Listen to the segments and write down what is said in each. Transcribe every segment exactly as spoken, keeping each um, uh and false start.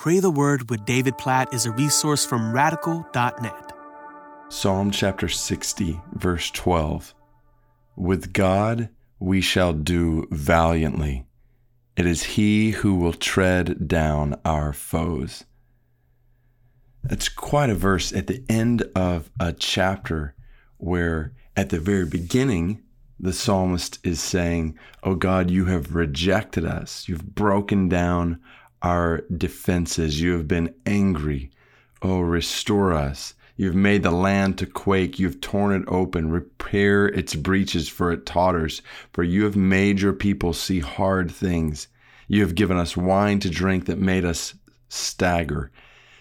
Pray the Word with David Platt is a resource from Radical dot net. Psalm chapter sixty, verse twelve. With God we shall do valiantly. It is He who will tread down our foes. That's quite a verse at the end of a chapter where at the very beginning, the psalmist is saying, "Oh God, you have rejected us. You've broken down our defenses. You have been angry. Oh, restore us. You've made the land to quake. You've torn it open. Repair its breaches, for it totters. For you have made your people see hard things. You have given us wine to drink that made us stagger."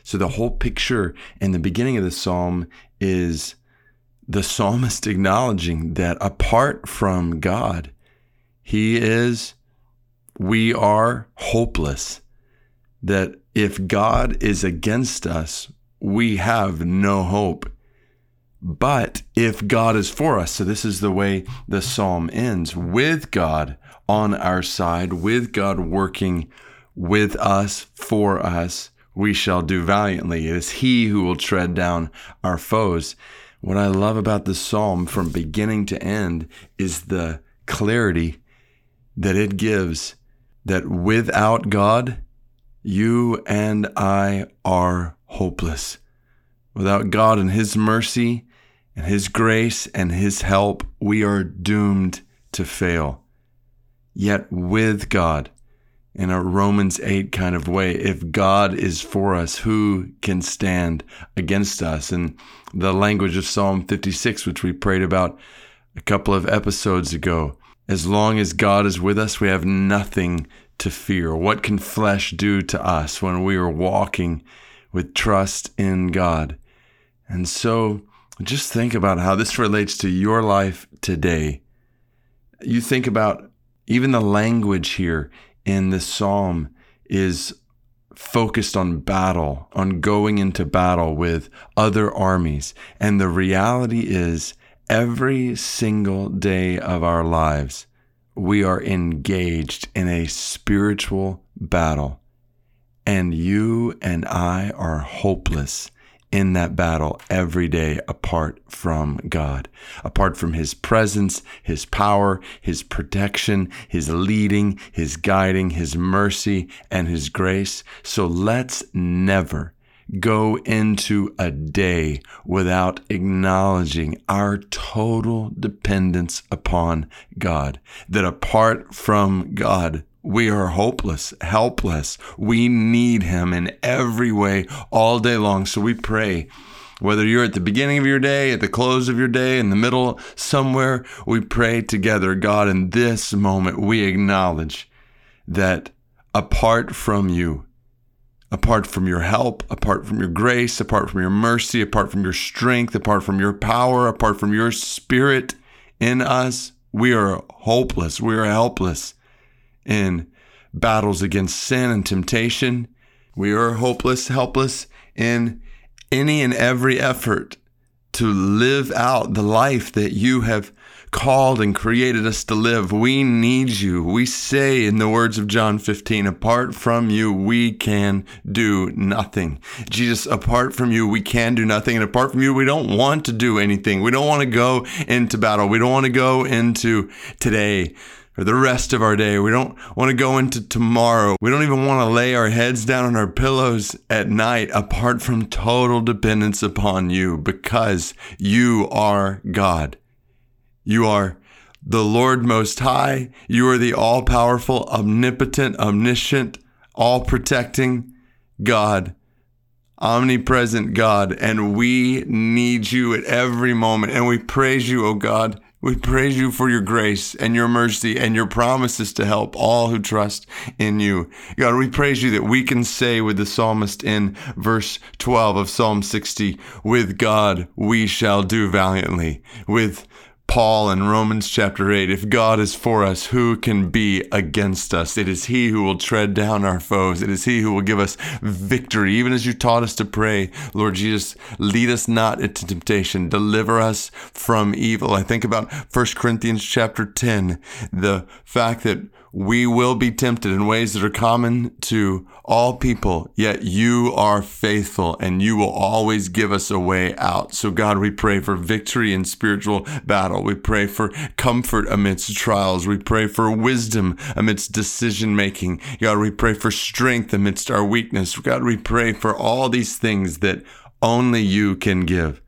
So the whole picture in the beginning of the psalm is the psalmist acknowledging that apart from God, he is, we are hopeless. That if God is against us, we have no hope. But if God is for us, so this is the way the psalm ends, with God on our side, with God working with us, for us, we shall do valiantly. It is He who will tread down our foes. What I love about the psalm from beginning to end is the clarity that it gives, that without God, you and I are hopeless. Without God and His mercy and His grace and His help, we are doomed to fail. Yet with God, in a Romans eight kind of way, if God is for us, who can stand against us? And the language of Psalm fifty-six, which we prayed about a couple of episodes ago, as long as God is with us, we have nothing to fear. What can flesh do to us when we are walking with trust in God? And so just think about how this relates to your life today. You think about even the language here in the psalm is focused on battle, on going into battle with other armies. And the reality is every single day of our lives, we are engaged in a spiritual battle, and you and I are hopeless in that battle every day apart from God, apart from His presence, His power, His protection, His leading, His guiding, His mercy, and His grace. So let's never go into a day without acknowledging our total dependence upon God, that apart from God, we are hopeless, helpless. We need Him in every way all day long. So we pray, whether you're at the beginning of your day, at the close of your day, in the middle, somewhere, we pray together, God, in this moment, we acknowledge that apart from You, apart from Your help, apart from Your grace, apart from Your mercy, apart from Your strength, apart from Your power, apart from Your Spirit in us, we are hopeless. We are helpless in battles against sin and temptation. We are hopeless, helpless in any and every effort to live out the life that You have called and created us to live. We need You. We say in the words of John fifteen, apart from You, we can do nothing. Jesus, apart from You, we can do nothing. And apart from You, we don't want to do anything. We don't want to go into battle. We don't want to go into today or the rest of our day. We don't want to go into tomorrow. We don't even want to lay our heads down on our pillows at night apart from total dependence upon You, because You are God. You are the Lord Most High. You are the all-powerful, omnipotent, omniscient, all-protecting God, omnipresent God. And we need You at every moment. And we praise You, O God. We praise You for Your grace and Your mercy and Your promises to help all who trust in You. God, we praise You that we can say with the psalmist in verse twelve of Psalm sixty, with God we shall do valiantly. With Paul in Romans chapter eight, if God is for us, who can be against us? It is He who will tread down our foes. It is He who will give us victory. Even as You taught us to pray, Lord Jesus, lead us not into temptation. Deliver us from evil. I think about First Corinthians chapter ten, the fact that We will be tempted in ways that are common to all people, yet you are faithful and you will always give us a way out. So God, we pray for victory in spiritual battle. We pray for comfort amidst trials. We pray for wisdom amidst decision making. God, we pray for strength amidst our weakness. God, we pray for all these things that only you can give.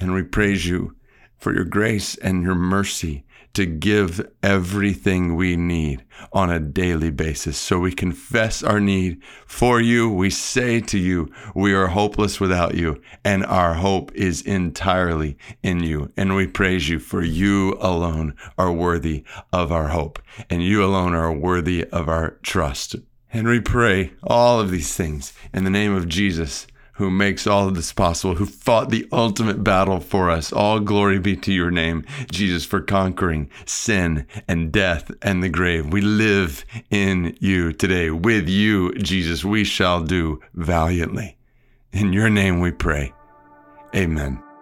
And we praise you for your grace and your mercy to give everything we need on a daily basis. So we confess our need for you. We say to you, we are hopeless without you, and our hope is entirely in you. And we praise you, for you alone are worthy of our hope, and you alone are worthy of our trust. And we pray all of these things in the name of Jesus, who makes all of this possible, who fought the ultimate battle for us. All glory be to your name, Jesus, for conquering sin and death and the grave. We live in you today. With you, Jesus, we shall do valiantly. In your name we pray. Amen.